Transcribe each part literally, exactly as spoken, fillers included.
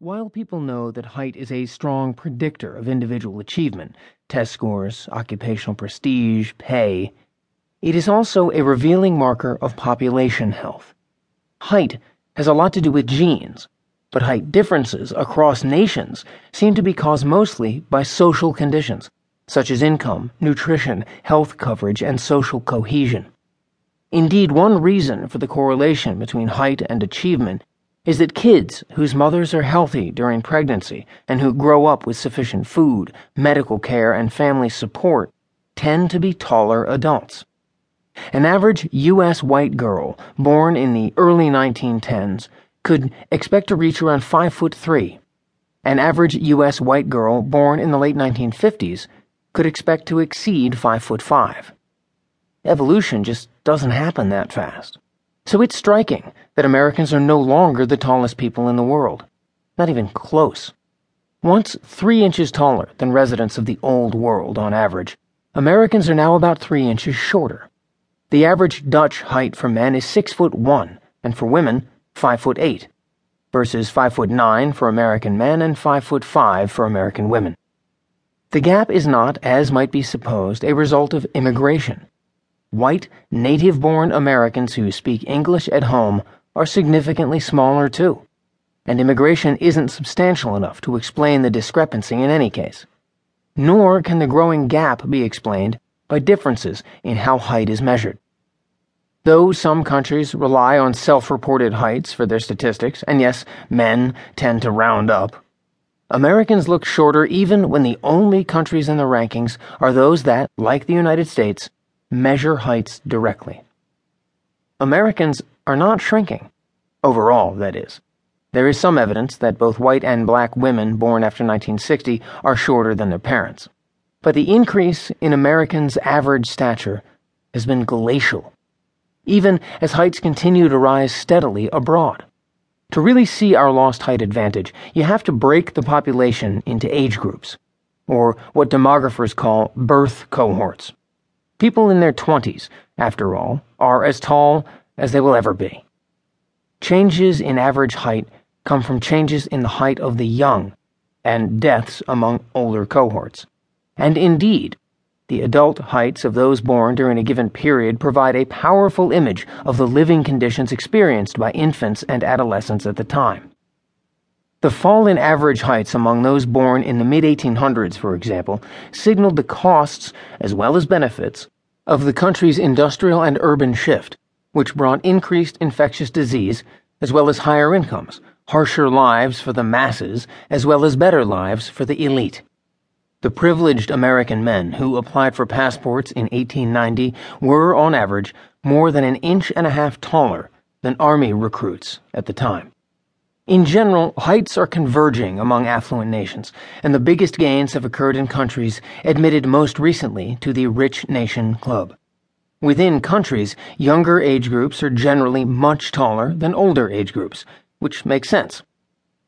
While people know that height is a strong predictor of individual achievement, test scores, occupational prestige, pay, it is also a revealing marker of population health. Height has a lot to do with genes, but height differences across nations seem to be caused mostly by social conditions, such as income, nutrition, health coverage, and social cohesion. Indeed, one reason for the correlation between height and achievement is that kids whose mothers are healthy during pregnancy and who grow up with sufficient food, medical care, and family support tend to be taller adults. An average U S white girl born in the early nineteen tens could expect to reach around five foot three. An average U S white girl born in the late nineteen fifties could expect to exceed five foot five. Evolution just doesn't happen that fast. So it's striking that Americans are no longer the tallest people in the world. Not even close. Once three inches taller than residents of the Old World on average, Americans are now about three inches shorter. The average Dutch height for men is six foot one, and for women, five foot eight, versus five foot nine for American men and five foot five for American women. The gap is not, as might be supposed, a result of immigration. White, native-born Americans who speak English at home are significantly smaller, too, and immigration isn't substantial enough to explain the discrepancy in any case. Nor can the growing gap be explained by differences in how height is measured. Though some countries rely on self-reported heights for their statistics, and yes, men tend to round up, Americans look shorter even when the only countries in the rankings are those that, like the United States, measure heights directly. Americans are not shrinking. Overall, that is. There is some evidence that both white and black women born after nineteen sixty are shorter than their parents. But the increase in Americans' average stature has been glacial, even as heights continue to rise steadily abroad. To really see our lost height advantage, you have to break the population into age groups, or what demographers call birth cohorts. People in their twenties, after all, are as tall as they will ever be. Changes in average height come from changes in the height of the young and deaths among older cohorts. And indeed, the adult heights of those born during a given period provide a powerful image of the living conditions experienced by infants and adolescents at the time. The fall in average heights among those born in the mid eighteen hundreds, for example, signaled the costs, as well as benefits, of the country's industrial and urban shift, which brought increased infectious disease, as well as higher incomes, harsher lives for the masses, as well as better lives for the elite. The privileged American men who applied for passports in eighteen ninety were, on average, more than an inch and a half taller than Army recruits at the time. In general, heights are converging among affluent nations, and the biggest gains have occurred in countries admitted most recently to the Rich Nation Club. Within countries, younger age groups are generally much taller than older age groups, which makes sense.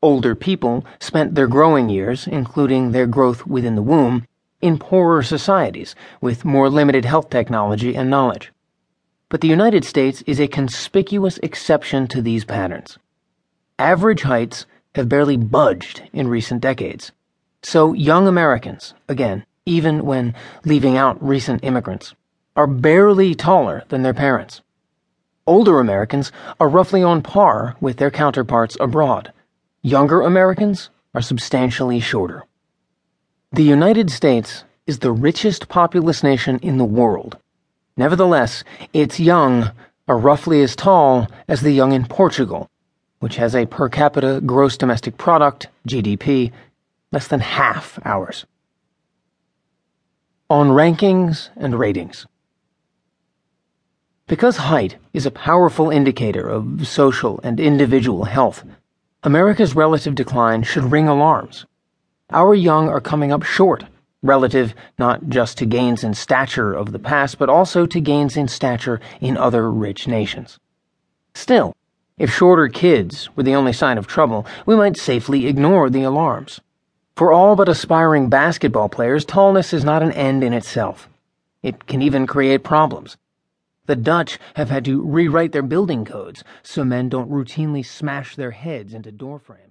Older people spent their growing years, including their growth within the womb, in poorer societies with more limited health technology and knowledge. But the United States is a conspicuous exception to these patterns. Average heights have barely budged in recent decades. So young Americans, again, even when leaving out recent immigrants, are barely taller than their parents. Older Americans are roughly on par with their counterparts abroad. Younger Americans are substantially shorter. The United States is the richest populous nation in the world. Nevertheless, its young are roughly as tall as the young in Portugal, which has a per capita gross domestic product, G D P, less than half ours. On rankings and ratings. Because height is a powerful indicator of social and individual health, America's relative decline should ring alarms. Our young are coming up short, relative not just to gains in stature of the past, but also to gains in stature in other rich nations. Still, if shorter kids were the only sign of trouble, we might safely ignore the alarms. For all but aspiring basketball players, tallness is not an end in itself. It can even create problems. The Dutch have had to rewrite their building codes so men don't routinely smash their heads into door frames.